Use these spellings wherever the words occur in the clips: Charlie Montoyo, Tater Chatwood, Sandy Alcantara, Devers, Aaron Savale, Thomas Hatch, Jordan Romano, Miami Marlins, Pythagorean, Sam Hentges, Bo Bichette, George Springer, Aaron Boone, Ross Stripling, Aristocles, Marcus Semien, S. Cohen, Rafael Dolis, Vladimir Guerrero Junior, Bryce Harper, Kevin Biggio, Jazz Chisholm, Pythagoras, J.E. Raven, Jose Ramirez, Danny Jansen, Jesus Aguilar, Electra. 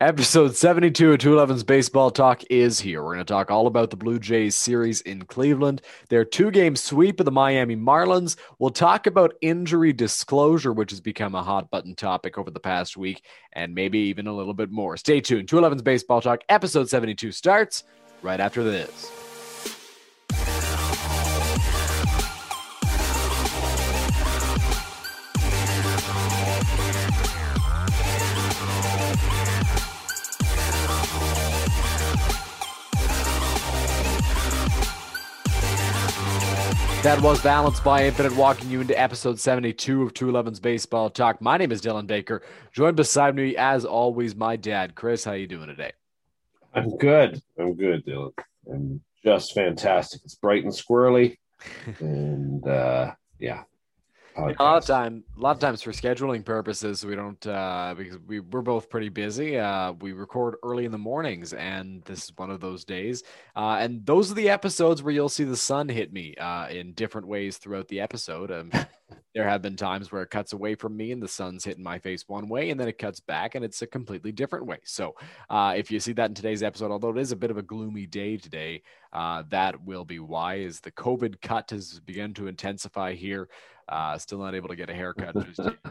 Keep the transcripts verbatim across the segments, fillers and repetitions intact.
Episode seventy-two of two eleven's Baseball Talk is here. We're going to talk all about the Blue Jays series in Cleveland, their two-game sweep of the Miami Marlins. We'll talk about injury disclosure, which has become a hot-button topic over the past week, and maybe even a little bit more. Stay tuned. two eleven's Baseball Talk, episode seventy-two starts right after this. That was Balanced by Infinite, walking you into episode seventy-two of two eleven's Baseball Talk. My name is Dylan Baker. Joined beside me, as always, my dad, Chris. How you doing today? I'm good. I'm good, Dylan. I'm just fantastic. It's bright and squirrely. and, uh, yeah. Podcast. A lot of time, a lot of times for scheduling purposes, we don't uh, because we we're both pretty busy. Uh, we record early in the mornings, and this is one of those days. Uh, and those are the episodes where you'll see the sun hit me uh, in different ways throughout the episode. Um, there have been times where it cuts away from me, and the sun's hitting my face one way, and then it cuts back, and it's a completely different way. So, uh, if you see that in today's episode, although it is a bit of a gloomy day today, uh, that will be why, as the COVID cut has begun to intensify here. Uh, still not able to get a haircut.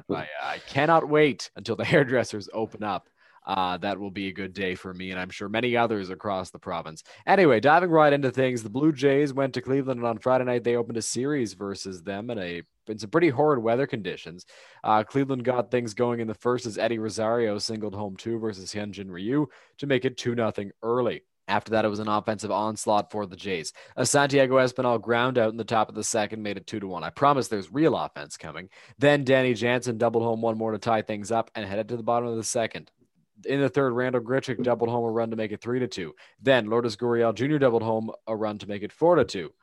I, I cannot wait until the hairdressers open up. Uh, that will be a good day for me, and I'm sure many others across the province. Anyway, diving right into things, the Blue Jays went to Cleveland, and on Friday night they opened a series versus them in a in some pretty horrid weather conditions. Uh, Cleveland got things going in the first as Eddie Rosario singled home two versus Hyunjin Ryu to make it two nothing early. After that, it was an offensive onslaught for the Jays. A Santiago Espinal ground out in the top of the second made it two to one. I promise there's real offense coming. Then Danny Jansen doubled home one more to tie things up and headed to the bottom of the second. In the third, Randal Grichuk doubled home a run to make it three to two. Then Lourdes Gurriel Junior doubled home a run to make it four to two.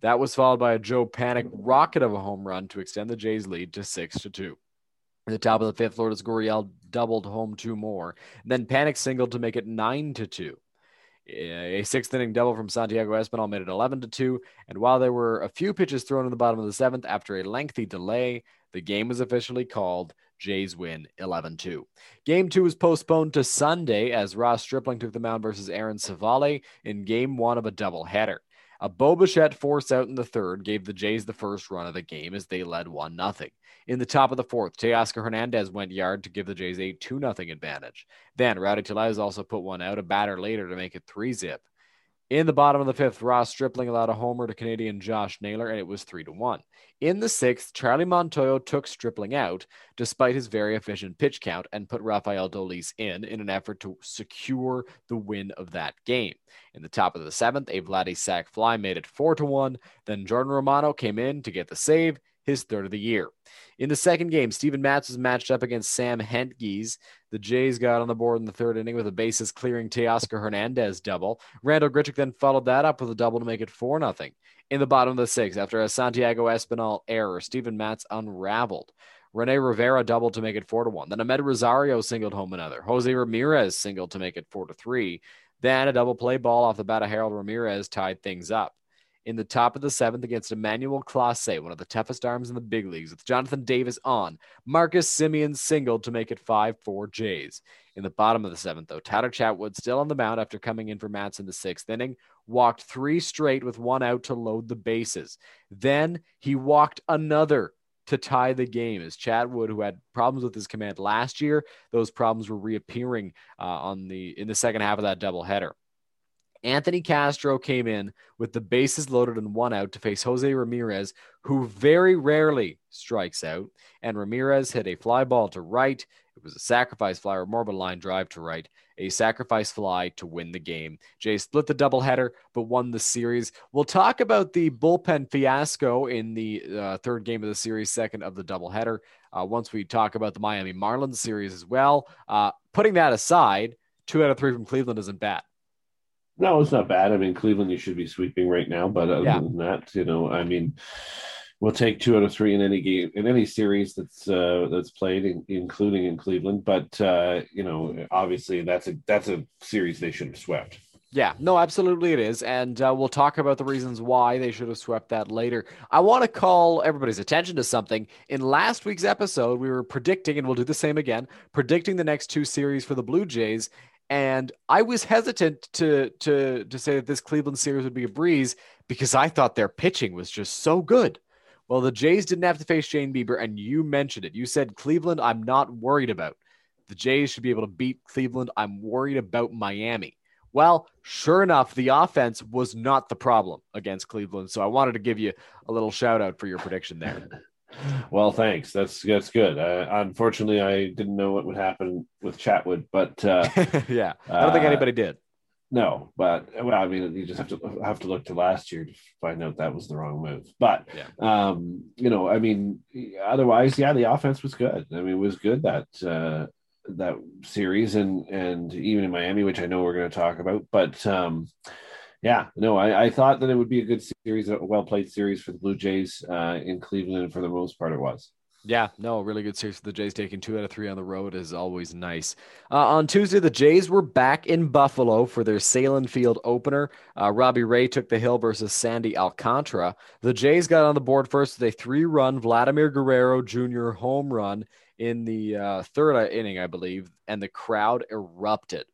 That was followed by a Joe Panik rocket of a home run to extend the Jays' lead to six to two. In the top of the fifth, Lourdes Gurriel doubled home two more. Then Panik singled to make it nine to two. A sixth inning double from Santiago Espinal made it eleven to two. And while there were a few pitches thrown in the bottom of the seventh, after a lengthy delay, the game was officially called. Jays win eleven two. Game two was postponed to Sunday as Ross Stripling took the mound versus Aaron Savale in game one of a doubleheader. A Bo Bichette force out in the third gave the Jays the first run of the game as they led one nothing. In the top of the fourth, Teoscar Hernandez went yard to give the Jays a two nothing advantage. Then Rowdy Tellez also put one out a batter later to make it three zip. In the bottom of the fifth, Ross Stripling allowed a homer to Canadian Josh Naylor, and it was three to one. In the sixth, Charlie Montoyo took Stripling out, despite his very efficient pitch count, and put Rafael Dolis in in an effort to secure the win of that game. In the top of the seventh, a Vladdy sac fly made it four to one. Then Jordan Romano came in to get the save, his third of the year. In the second game, Steven Matz was matched up against Sam Hentges. The Jays got on the board in the third inning with a bases clearing Teoscar Hernandez double. Randal Grichuk then followed that up with a double to make it four nothing. In the bottom of the sixth, after a Santiago Espinal error, Steven Matz unraveled. Rene Rivera doubled to make it four to one. Then Ahmed Rosario singled home another. Jose Ramirez singled to make it four to three. Then a double play ball off the bat of Harold Ramirez tied things up. In the top of the seventh against Emmanuel Clase, one of the toughest arms in the big leagues, with Jonathan Davis on. Marcus Semien singled to make it five four Jays. In the bottom of the seventh, though, Tater Chatwood, still on the mound after coming in for Matz in the sixth inning, walked three straight with one out to load the bases. Then he walked another to tie the game as Chatwood, who had problems with his command last year, those problems were reappearing uh, on the in the second half of that doubleheader. Anthony Castro came in with the bases loaded and one out to face Jose Ramirez, who very rarely strikes out. And Ramirez hit a fly ball to right. It was a sacrifice fly, or more of a line drive to right, a sacrifice fly to win the game. Jays split the doubleheader, but won the series. We'll talk about the bullpen fiasco in the uh, third game of the series, second of the doubleheader, uh, once we talk about the Miami Marlins series as well. Uh, putting that aside, two out of three from Cleveland isn't bad. No, it's not bad. I mean, Cleveland, you should be sweeping right now. But other yeah. than that, you know, I mean, we'll take two out of three in any game, in any series that's uh, that's played, in, including in Cleveland. But uh, you know, obviously, that's a that's a series they should have swept. Yeah, no, absolutely it is. And uh, we'll talk about the reasons why they should have swept that later. I want to call everybody's attention to something. In last week's episode, we were predicting, and we'll do the same again, predicting the next two series for the Blue Jays. And I was hesitant to to to say that this Cleveland series would be a breeze because I thought their pitching was just so good. Well, the Jays didn't have to face Shane Bieber, and you mentioned it. You said, Cleveland, I'm not worried about. The Jays should be able to beat Cleveland. I'm worried about Miami. Well, sure enough, the offense was not the problem against Cleveland, so I wanted to give you a little shout-out for your prediction there. Well, thanks. That's that's good. Uh, unfortunately, I didn't know what would happen with Chatwood, but... Uh, yeah, I don't uh, think anybody did. No, but well, I mean, you just have to have to look to last year to find out that was the wrong move. But, yeah. um, you know, I mean, otherwise, yeah, the offense was good. I mean, it was good that uh, that series and, and even in Miami, which I know we're going to talk about. But, um, yeah, no, I, I thought that it would be a good series, a well-played series for the Blue Jays uh, in Cleveland, and for the most part it was. Yeah, no, really good series for the Jays. Taking two out of three on the road is always nice. Uh, on Tuesday, the Jays were back in Buffalo for their Sahlen Field opener. Uh, Robbie Ray took the hill versus Sandy Alcantara. The Jays got on the board first with a three-run Vladimir Guerrero Junior home run in the uh, third inning, I believe, and the crowd erupted.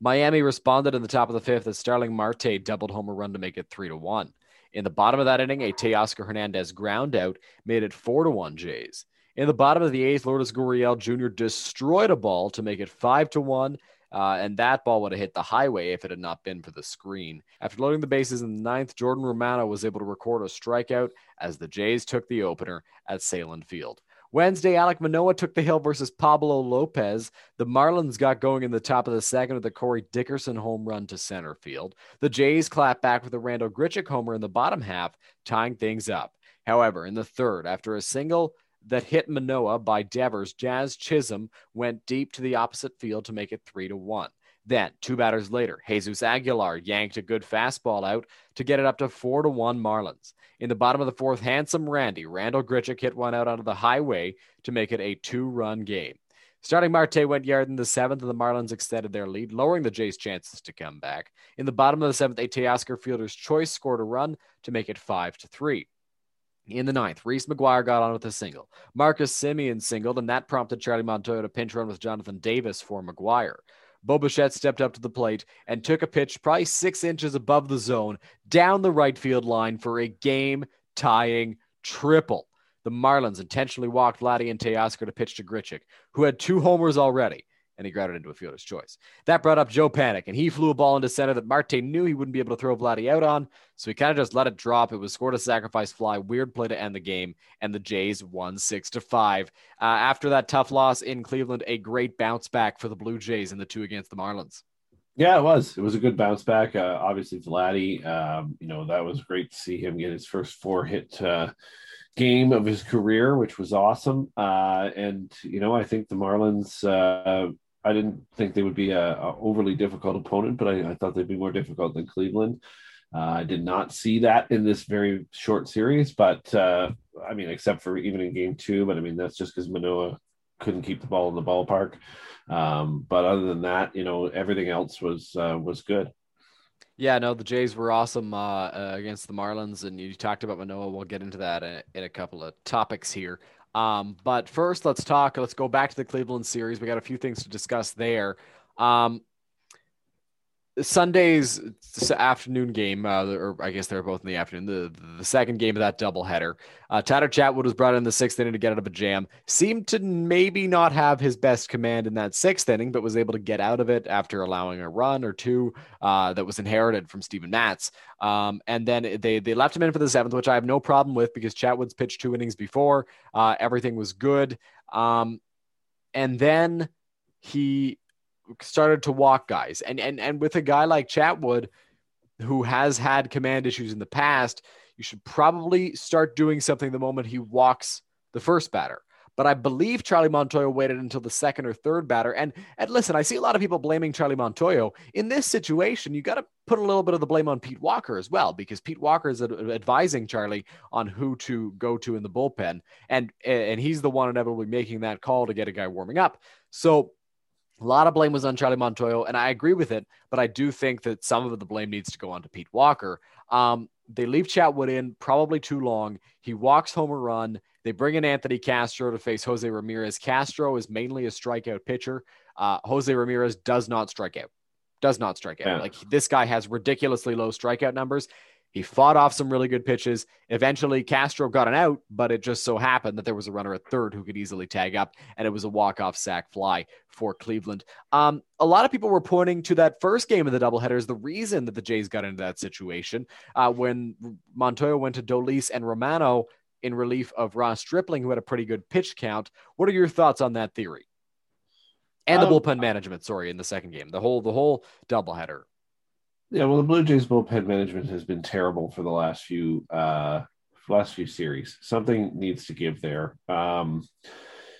Miami responded in the top of the fifth as Starling Marte doubled home a run to make it three to one. In the bottom of that inning, a Teoscar Hernandez ground out made it four to one Jays. In the bottom of the eighth, Lourdes Gurriel Junior destroyed a ball to make it five to one, uh, and that ball would have hit the highway if it had not been for the screen. After loading the bases in the ninth, Jordan Romano was able to record a strikeout as the Jays took the opener at Sahlen Field. Wednesday, Alek Manoah took the hill versus Pablo Lopez. The Marlins got going in the top of the second with a Corey Dickerson home run to center field. The Jays clapped back with a Randal Grichuk homer in the bottom half, tying things up. However, in the third, after a single that hit Manoah by Devers, Jazz Chisholm went deep to the opposite field to make it three to one. Then, two batters later, Jesus Aguilar yanked a good fastball out to get it up to four to one Marlins. In the bottom of the fourth, handsome Randy, Randal Grichuk hit one out onto the highway to make it a two-run game. Starling Marte went yard in the seventh, and the Marlins extended their lead, lowering the Jays' chances to come back. In the bottom of the seventh, a Teoscar fielder's choice scored a run to make it five to three. In the ninth, Reese McGuire got on with a single. Marcus Semien singled, and that prompted Charlie Montoyo to pinch run with Jonathan Davis for McGuire. Bo Bichette stepped up to the plate and took a pitch probably six inches above the zone down the right field line for a game-tying triple. The Marlins intentionally walked Vladdy and Teoscar to pitch to Grichuk, who had two homers already, and he grounded into a fielder's choice. That brought up Joe Panik, and he flew a ball into center that Marte knew he wouldn't be able to throw Vladdy out on, so he kind of just let it drop. It was scored a sacrifice fly, weird play to end the game, and the Jays won six to five. Uh, after that tough loss in Cleveland, a great bounce back for the Blue Jays in the two against the Marlins. Yeah, it was. It was a good bounce back. Uh, obviously, Vladdy, um, you know, that was great to see him get his first four-hit uh, game of his career, which was awesome. Uh, and, you know, I think the Marlins, uh, I didn't think they would be a, a overly difficult opponent, but I, I thought they'd be more difficult than Cleveland. Uh, I did not see that in this very short series, but, uh, I mean, except for even in game two, but, I mean, that's just because Manoah couldn't keep the ball in the ballpark. Um, but other than that, you know, everything else was, uh, was good. Yeah, no, the Jays were awesome uh, uh, against the Marlins, and you talked about Manoah. We'll get into that in, in a couple of topics here. Um, but first, let's talk. Let's go back to the Cleveland series. We got a few things to discuss there. Um, Sunday's afternoon game, uh, or I guess they're both in the afternoon, the, the second game of that doubleheader. Uh, Tater Chatwood was brought in the sixth inning to get out of a jam. Seemed to maybe not have his best command in that sixth inning, but was able to get out of it after allowing a run or two uh, that was inherited from Steven Matz. Um, and then they, they left him in for the seventh, which I have no problem with because Chatwood's pitched two innings before. Uh, everything was good. Um, and then he... started to walk guys. And, and, and with a guy like Chatwood, who has had command issues in the past, you should probably start doing something the moment he walks the first batter. But I believe Charlie Montoyo waited until the second or third batter. And, and listen, I see a lot of people blaming Charlie Montoyo. In this situation, you got to put a little bit of the blame on Pete Walker as well, because Pete Walker is advising Charlie on who to go to in the bullpen. And, and he's the one inevitably making that call to get a guy warming up. So A lot of blame was on Charlie Montoyo, and I agree with it, but I do think that some of the blame needs to go on to Pete Walker. Um, they leave Chatwood in probably too long. He walks home a run. They bring in Anthony Castro to face Jose Ramirez. Castro is mainly a strikeout pitcher. Uh, Jose Ramirez does not strike out. Does not strike out. Yeah. Like, this guy has ridiculously low strikeout numbers. He fought off some really good pitches. Eventually, Castro got an out, but it just so happened that there was a runner at third who could easily tag up, and it was a walk-off sac fly for Cleveland. Um, a lot of people were pointing to that first game of the doubleheader as the reason that the Jays got into that situation uh, when Montoyo went to Dolis and Romano in relief of Ross Stripling, who had a pretty good pitch count. What are your thoughts on that theory? And the um, bullpen management, sorry, in the second game, the whole the whole doubleheader. Yeah, well, the Blue Jays bullpen management has been terrible for the last few uh, last few series. Something needs to give there. Um,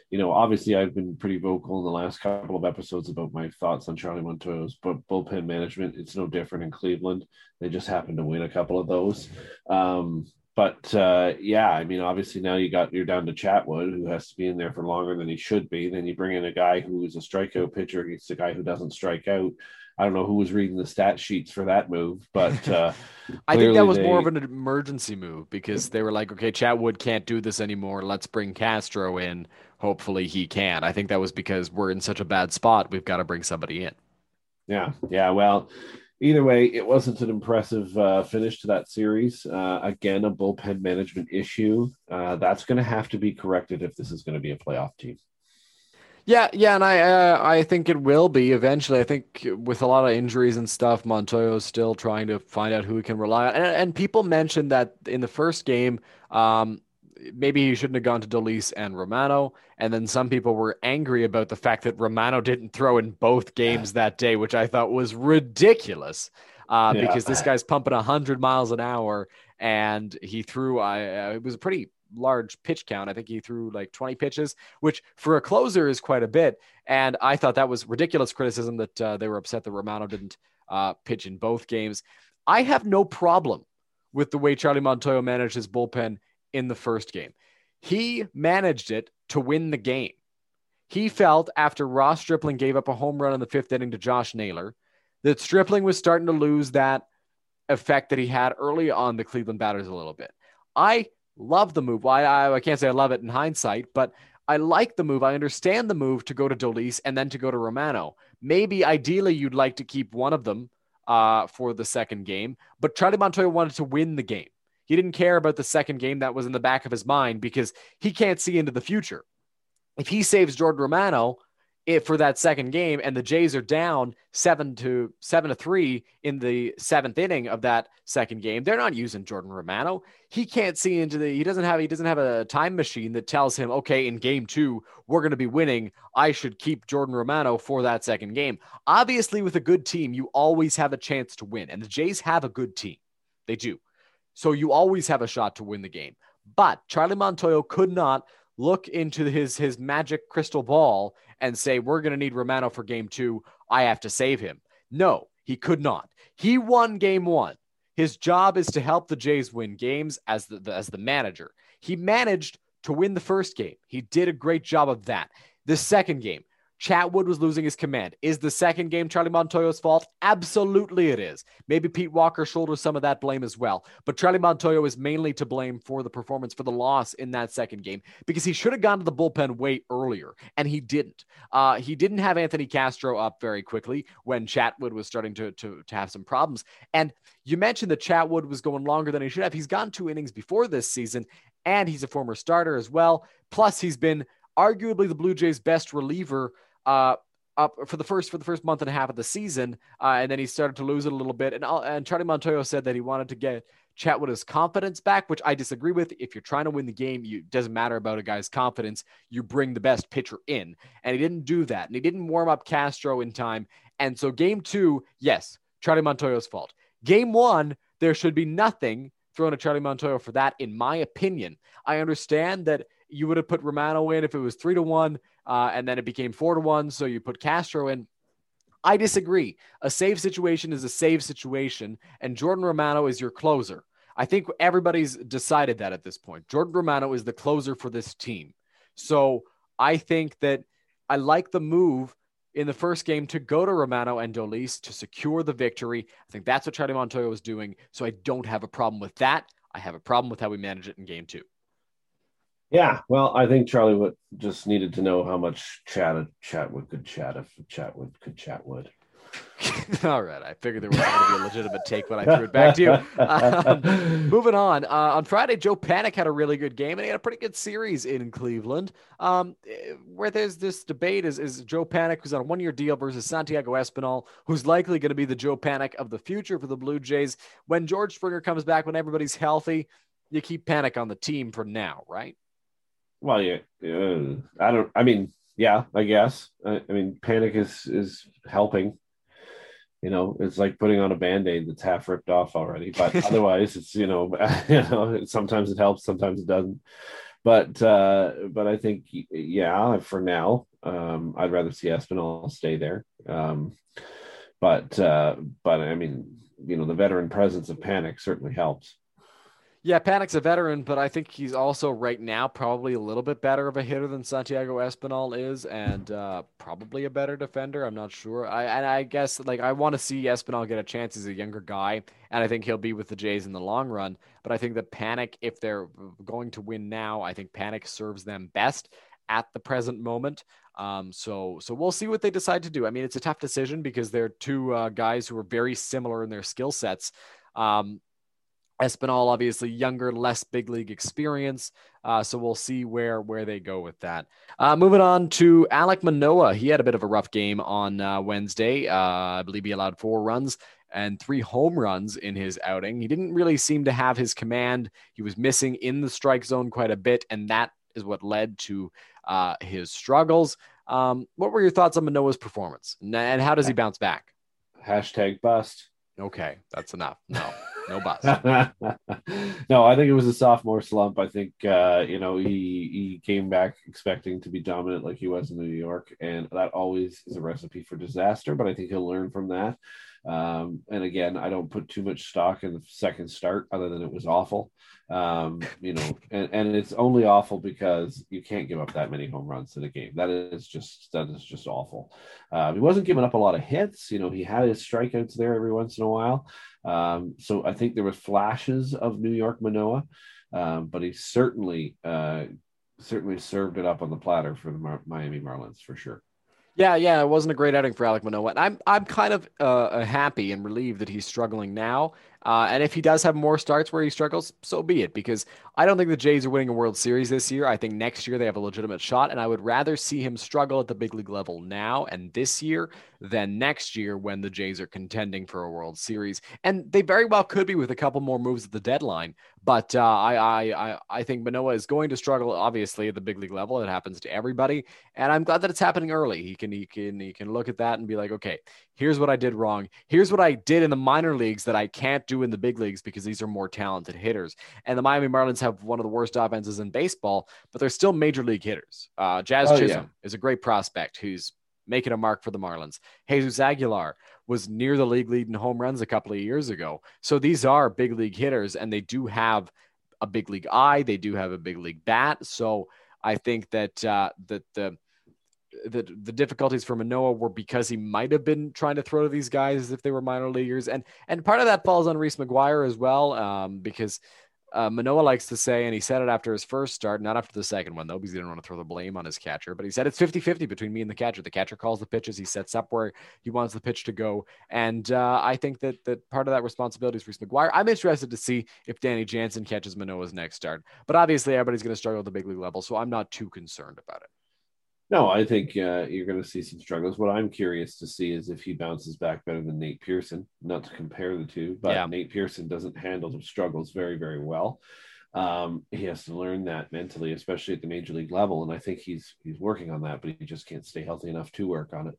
you know, obviously, I've been pretty vocal in the last couple of episodes about my thoughts on Charlie Montoyo's bullpen management. It's no different in Cleveland. They just happened to win a couple of those. Um, but, uh, yeah, I mean, obviously, now you got, you're down to Chatwood, who has to be in there for longer than he should be. Then you bring in a guy who is a strikeout pitcher against a guy who doesn't strike out. I don't know who was reading the stat sheets for that move, but uh, I think that was they... more of an emergency move because they were like, okay, Chatwood can't do this anymore. Let's bring Castro in. Hopefully he can. I think that was because we're in such a bad spot. We've got to bring somebody in. Yeah. Yeah. Well, either way, it wasn't an impressive uh, finish to that series. Uh, again, a bullpen management issue. Uh, that's going to have to be corrected if this is going to be a playoff team. Yeah, yeah, and I uh, I think it will be eventually. I think with a lot of injuries and stuff, Montoyo's still trying to find out who he can rely on. And, and people mentioned that in the first game, um, maybe he shouldn't have gone to Dolis and Romano. And then some people were angry about the fact that Romano didn't throw in both games that day, which I thought was ridiculous uh, yeah. because this guy's pumping one hundred miles an hour, and he threw uh, – it was a pretty – large pitch count. I think he threw like twenty pitches, which for a closer is quite a bit. And I thought that was ridiculous criticism that uh, they were upset that Romano didn't uh, pitch in both games. I have no problem with the way Charlie Montoyo managed his bullpen in the first game. He managed it to win the game. He felt after Ross Stripling gave up a home run in the fifth inning to Josh Naylor, that Stripling was starting to lose that effect that he had early on the Cleveland batters a little bit. I love the move. I, I I can't say I love it in hindsight, but I like the move. I understand the move to go to Dolis and then to go to Romano. Maybe ideally you'd like to keep one of them uh, for the second game, but Charlie Montoyo wanted to win the game. He didn't care about the second game that was in the back of his mind because he can't see into the future. If he saves Jordan Romano if for that second game and the Jays are down seven to seven to three in the seventh inning of that second game, they're not using Jordan Romano. He can't see into the, he doesn't have, he doesn't have a time machine that tells him, okay, in game two, we're going to be winning. I should keep Jordan Romano for that second game. Obviously with a good team, you always have a chance to win. And the Jays have a good team. They do. So you always have a shot to win the game, but Charlie Montoyo could not look into his, his magic crystal ball and say, we're going to need Romano for game two. I have to save him. No, he could not. He won game one. His job is to help the Jays win games as the, the as the manager. He managed to win the first game. He did a great job of that. The second game, Chatwood was losing his command. Is the second game Charlie Montoyo's fault? Absolutely it is. Maybe Pete Walker shoulders some of that blame as well. But Charlie Montoyo is mainly to blame for the performance, for the loss in that second game, because he should have gone to the bullpen way earlier, and he didn't. Uh, he didn't have Anthony Castro up very quickly when Chatwood was starting to, to, to have some problems. And you mentioned that Chatwood was going longer than he should have. He's gone two innings before this season, and he's a former starter as well. Plus, he's been arguably the Blue Jays' best reliever Uh, up for the first for the first month and a half of the season, uh, and then he started to lose it a little bit. And and Charlie Montoyo said that he wanted to get Chatwood's confidence back, which I disagree with. If you're trying to win the game, you, it doesn't matter about a guy's confidence. You bring the best pitcher in, and he didn't do that, and he didn't warm up Castro in time. And so game two, yes, Charlie Montoyo's fault. Game one, there should be nothing thrown at Charlie Montoyo for that, in my opinion. I understand that you would have put Romano in if it was three to one. Uh, and then it became four to one. So you put Castro in. I disagree. A save situation is a save situation. And Jordan Romano is your closer. I think everybody's decided that at this point. Jordan Romano is the closer for this team. So I think that I like the move in the first game to go to Romano and Dolis to secure the victory. I think that's what Charlie Montoyo was doing. So I don't have a problem with that. I have a problem with how we manage it in game two. Yeah, well, I think Charlie would just needed to know how much Chat Chatwood could chat if Chatwood could Chatwood. All right, I figured there was going to be a legitimate take when I threw it back to you. Um, moving on, uh, on Friday, Joe Panik had a really good game, and he had a pretty good series in Cleveland. Um, where there's this debate is is Joe Panik, who's on a one-year deal, versus Santiago Espinal, who's likely going to be the Joe Panik of the future for the Blue Jays. When George Springer comes back, when everybody's healthy, you keep Panik on the team for now, right? Well, yeah, uh, I don't. I mean, yeah, I guess. I, I mean, Panik is is helping. You know, it's like putting on a Band-Aid that's half ripped off already. But otherwise, it's, you know, you know, sometimes it helps, sometimes it doesn't. But uh, but I think, yeah, for now, um, I'd rather see Espinal stay there. Um, but, uh, but I mean, you know, the veteran presence of Panik certainly helps. Yeah, Panik's a veteran, but I think he's also right now probably a little bit better of a hitter than Santiago Espinal is, and uh, probably a better defender. I'm not sure. I and I guess like I want to see Espinal get a chance as a younger guy, and I think he'll be with the Jays in the long run. But I think that Panik, if they're going to win now, I think Panik serves them best at the present moment. Um, so so we'll see what they decide to do. I mean, it's a tough decision because they're two uh, guys who are very similar in their skill sets. Um, Espinal, obviously younger, less big league experience. Uh, so we'll see where, where they go with that. Uh, moving on to Alek Manoah. He had a bit of a rough game on uh, Wednesday. Uh, I believe he allowed four runs and three home runs in his outing. He didn't really seem to have his command. He was missing in the strike zone quite a bit, and that is what led to uh, his struggles. Um, what were your thoughts on Manoah's performance, and how does he bounce back? Hashtag bust. Okay, that's enough. No. No bust. No, I think it was a sophomore slump. I think, uh, you know, he he came back expecting to be dominant like he was in New York, and that always is a recipe for disaster, but I think he'll learn from that. Um, and again, I don't put too much stock in the second start other than it was awful, um, you know, and, and it's only awful because you can't give up that many home runs in a game. That is just, that is just awful. Um, he wasn't giving up a lot of hits. You know, he had his strikeouts there every once in a while. Um, so I think there were flashes of New York Manoah, um, but he certainly, uh, certainly served it up on the platter for the Mar- Miami Marlins for sure. Yeah, yeah, it wasn't a great outing for Alek Manoah. And I'm I'm kind of uh, happy and relieved that he's struggling now. Uh, and if he does have more starts where he struggles, so be it, because I don't think the Jays are winning a World Series this year. I think next year they have a legitimate shot, and I would rather see him struggle at the big league level now and this year than next year when the Jays are contending for a World Series. And they very well could be with a couple more moves at the deadline, but uh, I, I, I, I think Manoah is going to struggle, obviously, at the big league level. It happens to everybody, and I'm glad that it's happening early. He can, he can, he can look at that and be like, okay, here's what I did wrong. Here's what I did in the minor leagues that I can't do in the big leagues because these are more talented hitters. And the Miami Marlins have one of the worst offenses in baseball, but they're still major league hitters. Uh, Jazz oh, Chisholm yeah. is a great prospect who's making a mark for the Marlins. Jesus Aguilar was near the league lead in home runs a couple of years ago. So these are big league hitters, and they do have a big league eye. They do have a big league bat. So I think that uh, that the The, the difficulties for Manoah were because he might have been trying to throw to these guys as if they were minor leaguers. And and part of that falls on Reese McGuire as well, um, because uh, Manoah likes to say, and he said it after his first start, not after the second one, though, because he didn't want to throw the blame on his catcher, but he said it's fifty-fifty between me and the catcher. The catcher calls the pitches. He sets up where he wants the pitch to go. And uh, I think that, that part of that responsibility is Reese McGuire. I'm interested to see if Danny Jansen catches Manoah's next start, but obviously everybody's going to struggle at the big league level, so I'm not too concerned about it. No, I think uh, you're going to see some struggles. What I'm curious to see is if he bounces back better than Nate Pearson, not to compare the two, but yeah. Nate Pearson doesn't handle the struggles very, very well. Um, he has to learn that mentally, especially at the major league level. And I think he's, he's working on that, but he just can't stay healthy enough to work on it.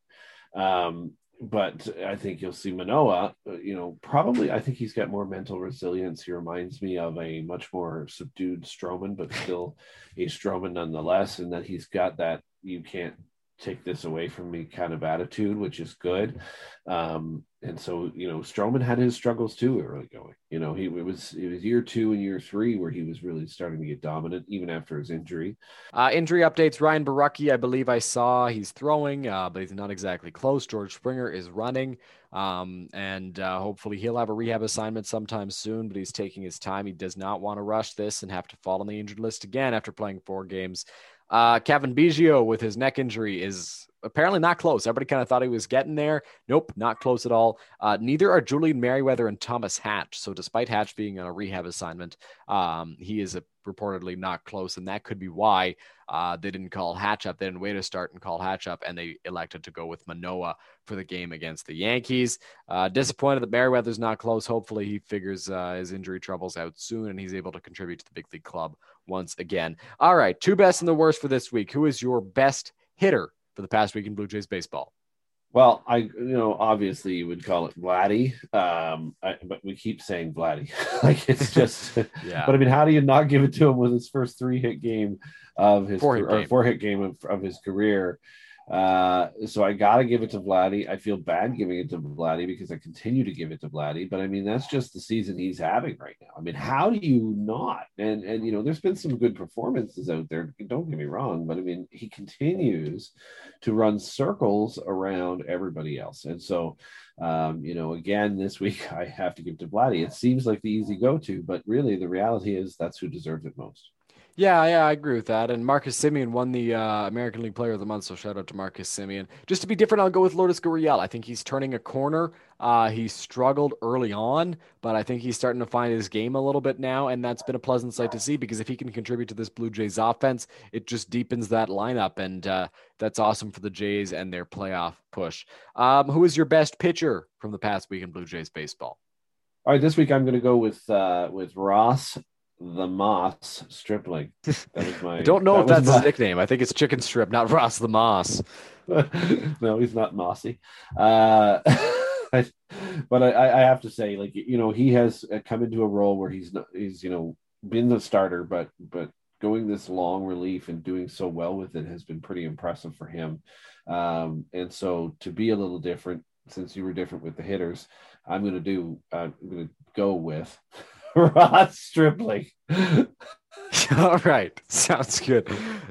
Um, but I think you'll see Manoah, you know, probably, I think he's got more mental resilience. He reminds me of a much more subdued Stroman, but still a Stroman nonetheless. And that he's got that, you can't take this away from me kind of attitude, which is good. Um, and so, you know, Stroman had his struggles too early going. You know, he it was it was year two and year three where he was really starting to get dominant, even after his injury. Uh, injury updates: Ryan Borucki, I believe I saw he's throwing, uh, but he's not exactly close. George Springer is running, um, and uh, hopefully he'll have a rehab assignment sometime soon. But he's taking his time. He does not want to rush this and have to fall on the injured list again after playing four games. Uh, Kevin Biggio with his neck injury is apparently not close. Everybody kind of thought he was getting there. Nope, not close at all. Uh, neither are Julian Merriweather and Thomas Hatch. So despite Hatch being on a rehab assignment, um, he is a, reportedly not close. And that could be why uh, they didn't call Hatch up. They didn't wait to start and call Hatch up. And they elected to go with Manoah for the game against the Yankees. Uh, disappointed that Merriweather's not close. Hopefully he figures uh, his injury troubles out soon and he's able to contribute to the big league club once again. All right, two best and the worst for this week. Who is your best hitter for the past week in Blue Jays baseball? Well, I, you know, obviously you would call it Vladdy, um, I, but we keep saying Vladdy. Like it's just, yeah. But I mean, how do you not give it to him with his first three hit game of his four hit or game, four hit game of, of his career? Uh, so I got to give it to Vladdy. I feel bad giving it to Vladdy because I continue to give it to Vladdy, but I mean, that's just the season he's having right now. I mean, how do you not? And, and, you know, there's been some good performances out there. Don't get me wrong, but I mean, he continues to run circles around everybody else. And so, um, you know, again, this week I have to give to Vladdy. It seems like the easy go-to, but really the reality is that's who deserves it most. Yeah, yeah, I agree with that. And Marcus Semien won the uh, American League Player of the Month, so shout out to Marcus Semien. Just to be different, I'll go with Lourdes Gurriel. I think he's turning a corner. Uh, he struggled early on, but I think he's starting to find his game a little bit now, and that's been a pleasant sight to see because if he can contribute to this Blue Jays offense, it just deepens that lineup, and uh, that's awesome for the Jays and their playoff push. Um, who is your best pitcher from the past week in Blue Jays baseball? All right, this week I'm going to go with uh, with Ross the Moss Stripling. That was my, I don't know that if that's my... his nickname. I think it's Chicken Strip, not Ross the Moss. No, he's not mossy. Uh, I, but I, I have to say, like, you know, he has come into a role where he's not, he's, you know, been the starter, but but going this long relief and doing so well with it has been pretty impressive for him. Um, and so to be a little different, since you were different with the hitters, I'm going to do, uh, I'm going to go with Ross Stripling. All right. Sounds good.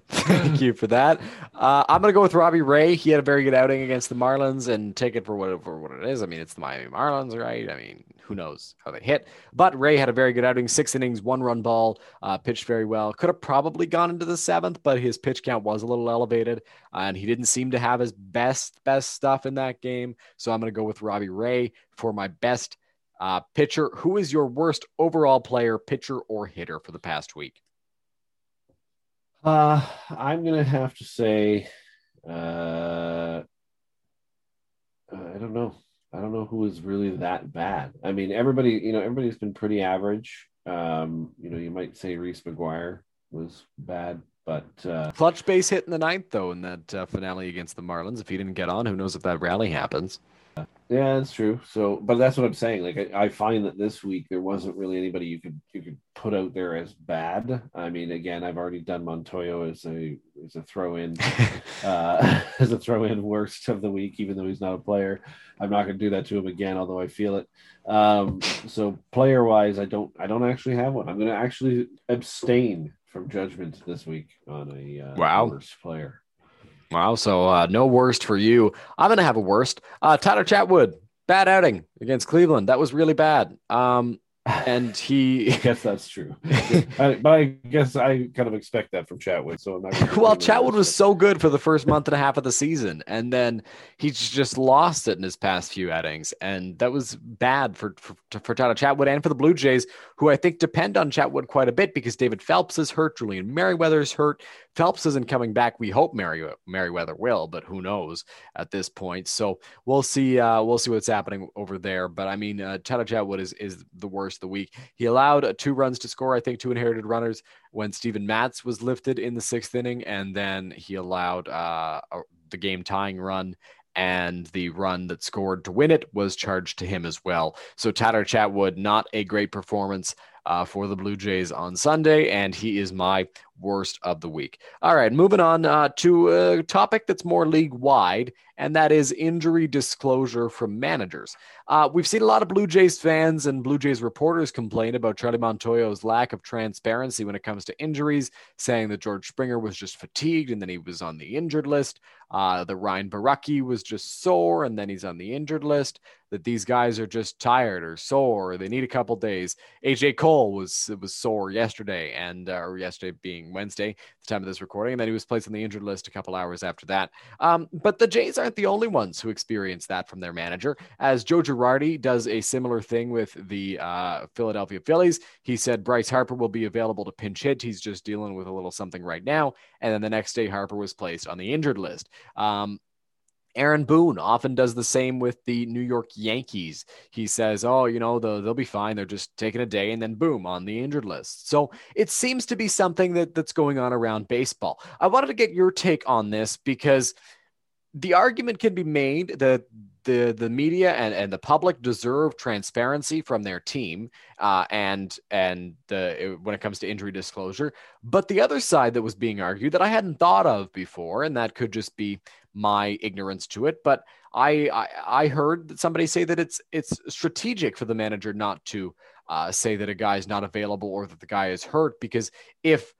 Thank you for that. Uh, I'm going to go with Robbie Ray. He had a very good outing against the Marlins and take it for what, for what it is. I mean, it's the Miami Marlins, right? I mean, who knows how they hit, but Ray had a very good outing, six innings, one run ball, uh, pitched very well. Could have probably gone into the seventh, but his pitch count was a little elevated and he didn't seem to have his best, best stuff in that game. So I'm going to go with Robbie Ray for my best Uh, pitcher. Who is your worst overall player, pitcher or hitter for the past week? Uh, I'm going to have to say, uh, I don't know. I don't know who is really that bad. I mean, everybody, you know, everybody's been pretty average. Um, you know, you might say Reese McGuire was bad, but uh, clutch base hit in the ninth though, in that uh, finale against the Marlins. If he didn't get on, who knows if that rally happens. Yeah, that's true. So, but that's what I'm saying. Like, I, I find that this week there wasn't really anybody you could you could put out there as bad. I mean, again, I've already done Montoyo as a as a throw in uh, as a throw in worst of the week, even though he's not a player. I'm not going to do that to him again, although I feel it. Um, so, player wise, I don't I don't actually have one. I'm going to actually abstain from judgment this week on a uh, wow. worst player. Wow, so uh, no worst for you. I'm going to have a worst. Uh, Tater Chatwood, bad outing against Cleveland. That was really bad. Um, and he... I guess that's true. I, but I guess I kind of expect that from Chatwood. So I'm not well, Chatwood was so good for the first month and a half of the season, and then he's just lost it in his past few outings, and that was bad for, for, for Tater Chatwood and for the Blue Jays, who I think depend on Chatwood quite a bit because David Phelps is hurt, Julian Merriweather is hurt, Phelps isn't coming back. We hope Merri- Merriweather will, but who knows at this point. So we'll see. Uh, we'll see what's happening over there. But I mean, uh, Tater Chatwood is, is the worst of the week. He allowed uh, two runs to score. I think two inherited runners when Steven Matz was lifted in the sixth inning. And then he allowed uh, a, the game tying run, and the run that scored to win it was charged to him as well. So Tater Chatwood, not a great performance. uh, for the Blue Jays on Sunday, and he is my worst of the week. All right, moving on uh, to a topic that's more league-wide, and that is injury disclosure from managers. Uh, we've seen a lot of Blue Jays fans and Blue Jays reporters complain about Charlie Montoyo's lack of transparency when it comes to injuries, saying that George Springer was just fatigued and then he was on the injured list, uh, that Ryan Borucki was just sore and then he's on the injured list, that these guys are just tired or sore, or they need a couple days. A J Cole was was sore yesterday, and uh, or yesterday being Wednesday, the time of this recording, and then he was placed on the injured list a couple hours after that. Um, but the Jays aren't the only ones who experience that from their manager, as Joe Girardi does a similar thing with the uh, Philadelphia Phillies. He said Bryce Harper will be available to pinch hit. He's just dealing with a little something right now. And then the next day, Harper was placed on the injured list. Um, Aaron Boone often does the same with the New York Yankees. He says, oh, you know, the, they'll be fine. They're just taking a day, and then boom, on the injured list. So it seems to be something that that's going on around baseball. I wanted to get your take on this, because the argument can be made that the, the media and, and the public deserve transparency from their team uh, and and the, when it comes to injury disclosure. But the other side that was being argued that I hadn't thought of before, and that could just be my ignorance to it, but I, I I heard somebody say that it's it's strategic for the manager not to uh, say that a guy is not available or that the guy is hurt, because if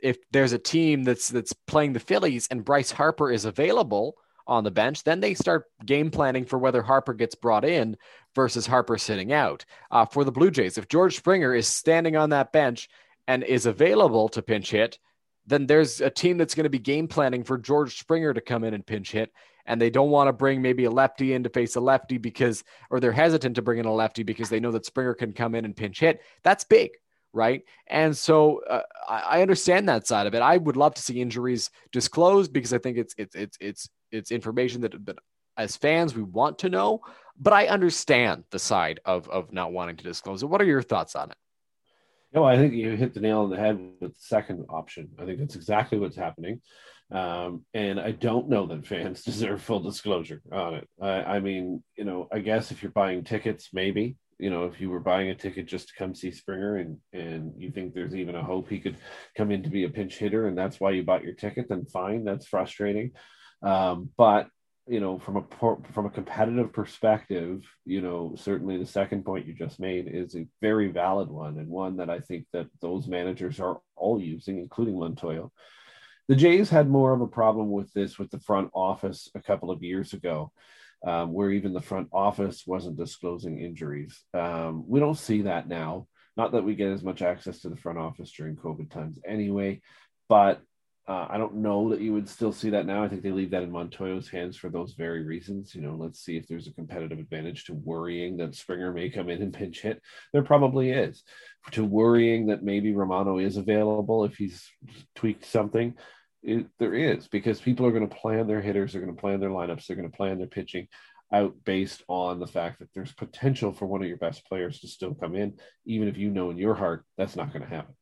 if there's a team that's that's playing the Phillies and Bryce Harper is available on the bench, then they start game planning for whether Harper gets brought in versus Harper sitting out. Uh, for the Blue Jays, if George Springer is standing on that bench and is available to pinch hit, then there's a team that's going to be game planning for George Springer to come in and pinch hit. And they don't want to bring maybe a lefty in to face a lefty because, or they're hesitant to bring in a lefty because they know that Springer can come in and pinch hit. That's big, right? And so uh, I understand that side of it. I would love to see injuries disclosed because I think it's, it's, it's, it's, it's information that, that as fans, we want to know, but I understand the side of, of not wanting to disclose it. What are your thoughts on it? No, I think you hit the nail on the head with the second option. I think that's exactly what's happening. Um, and I don't know that fans deserve full disclosure on it. I, I mean, you know, I guess if you're buying tickets, maybe, you know, if you were buying a ticket just to come see Springer and, and you think there's even a hope he could come in to be a pinch hitter and that's why you bought your ticket, then fine, that's frustrating. Um, but, you know, from a from a competitive perspective, you know, certainly the second point you just made is a very valid one, and one that I think that those managers are all using, including Montoyo. The Jays had more of a problem with this with the front office a couple of years ago, um, where even the front office wasn't disclosing injuries. Um, we don't see that now. Not that we get as much access to the front office during COVID times anyway, but Uh, I don't know that you would still see that now. I think they leave that in Montoyo's hands for those very reasons. You know, let's see if there's a competitive advantage to worrying that Springer may come in and pinch hit. There probably is. To worrying that maybe Romano is available if he's tweaked something. It, there is, because people are going to plan their hitters. They're going to plan their lineups. They're going to plan their pitching out based on the fact that there's potential for one of your best players to still come in, even if you know in your heart that's not going to happen.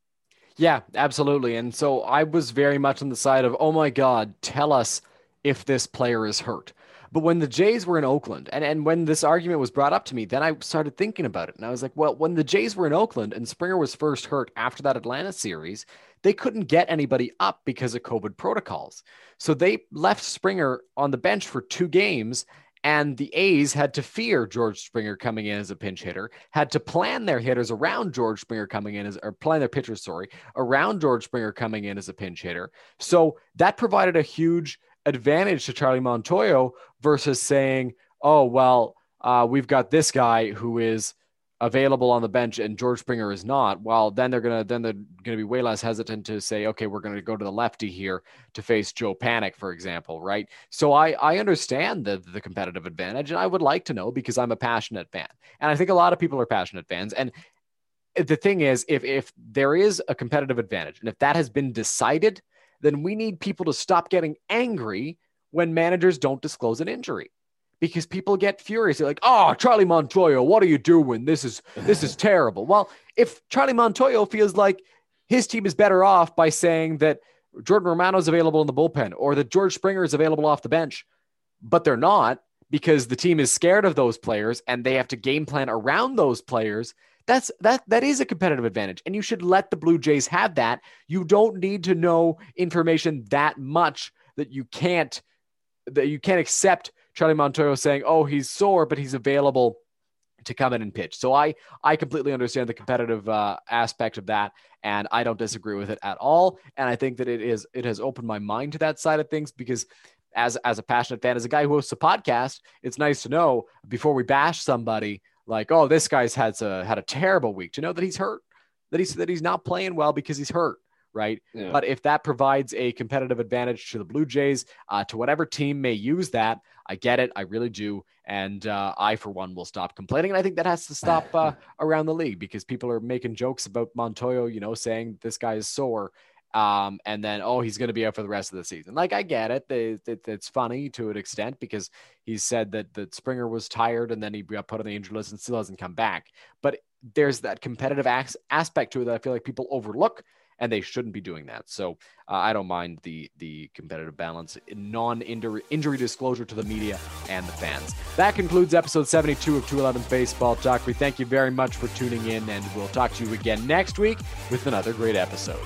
Yeah, absolutely. And so I was very much on the side of, oh my God, tell us if this player is hurt. But when the Jays were in Oakland, and, and when this argument was brought up to me, then I started thinking about it. And I was like, well, when the Jays were in Oakland and Springer was first hurt after that Atlanta series, they couldn't get anybody up because of COVID protocols. So they left Springer on the bench for two games, and the A's had to fear George Springer coming in as a pinch hitter, had to plan their hitters around George Springer coming in as, or plan their pitchers, sorry, around George Springer coming in as a pinch hitter. So that provided a huge advantage to Charlie Montoyo versus saying, oh, well, uh, we've got this guy who is available on the bench and George Springer is not. Well, then they're going to, then they're going to be way less hesitant to say, okay, we're going to go to the lefty here to face Joe Panik, for example. Right. So I, I understand the, the competitive advantage, and I would like to know because I'm a passionate fan. And I think a lot of people are passionate fans. And the thing is, if, if there is a competitive advantage and if that has been decided, then we need people to stop getting angry when managers don't disclose an injury. Because people get furious. They're like, oh, Charlie Montoyo, what are you doing? This is this is terrible. Well, if Charlie Montoyo feels like his team is better off by saying that Jordan Romano is available in the bullpen or that George Springer is available off the bench, but they're not because the team is scared of those players and they have to game plan around those players, That's that that is a competitive advantage, and you should let the Blue Jays have that. You don't need to know information that much that you can't that you can't accept Charlie Montoyo saying, "Oh, he's sore, but he's available to come in and pitch." So I I completely understand the competitive uh, aspect of that, and I don't disagree with it at all. And I think that it is it has opened my mind to that side of things because. As as a passionate fan, as a guy who hosts a podcast, it's nice to know before we bash somebody like, oh, this guy's had a had a terrible week, to know that he's hurt, that he's that he's not playing well because he's hurt, right? Yeah. But if that provides a competitive advantage to the Blue Jays, uh, to whatever team may use that, I get it, I really do, and uh, I for one will stop complaining, and I think that has to stop uh, around the league because people are making jokes about Montoyo, you know, saying this guy is sore. Um, and then, oh, he's going to be out for the rest of the season. Like, I get it. It, it. It's funny to an extent because he said that, that Springer was tired and then he got put on the injured list and still hasn't come back. But there's that competitive as- aspect to it that I feel like people overlook and they shouldn't be doing that. So uh, I don't mind the, the competitive balance, non-injury injury disclosure to the media and the fans. That concludes episode seventy-two of two eleven's Baseball Talk. We thank you very much for tuning in and we'll talk to you again next week with another great episode.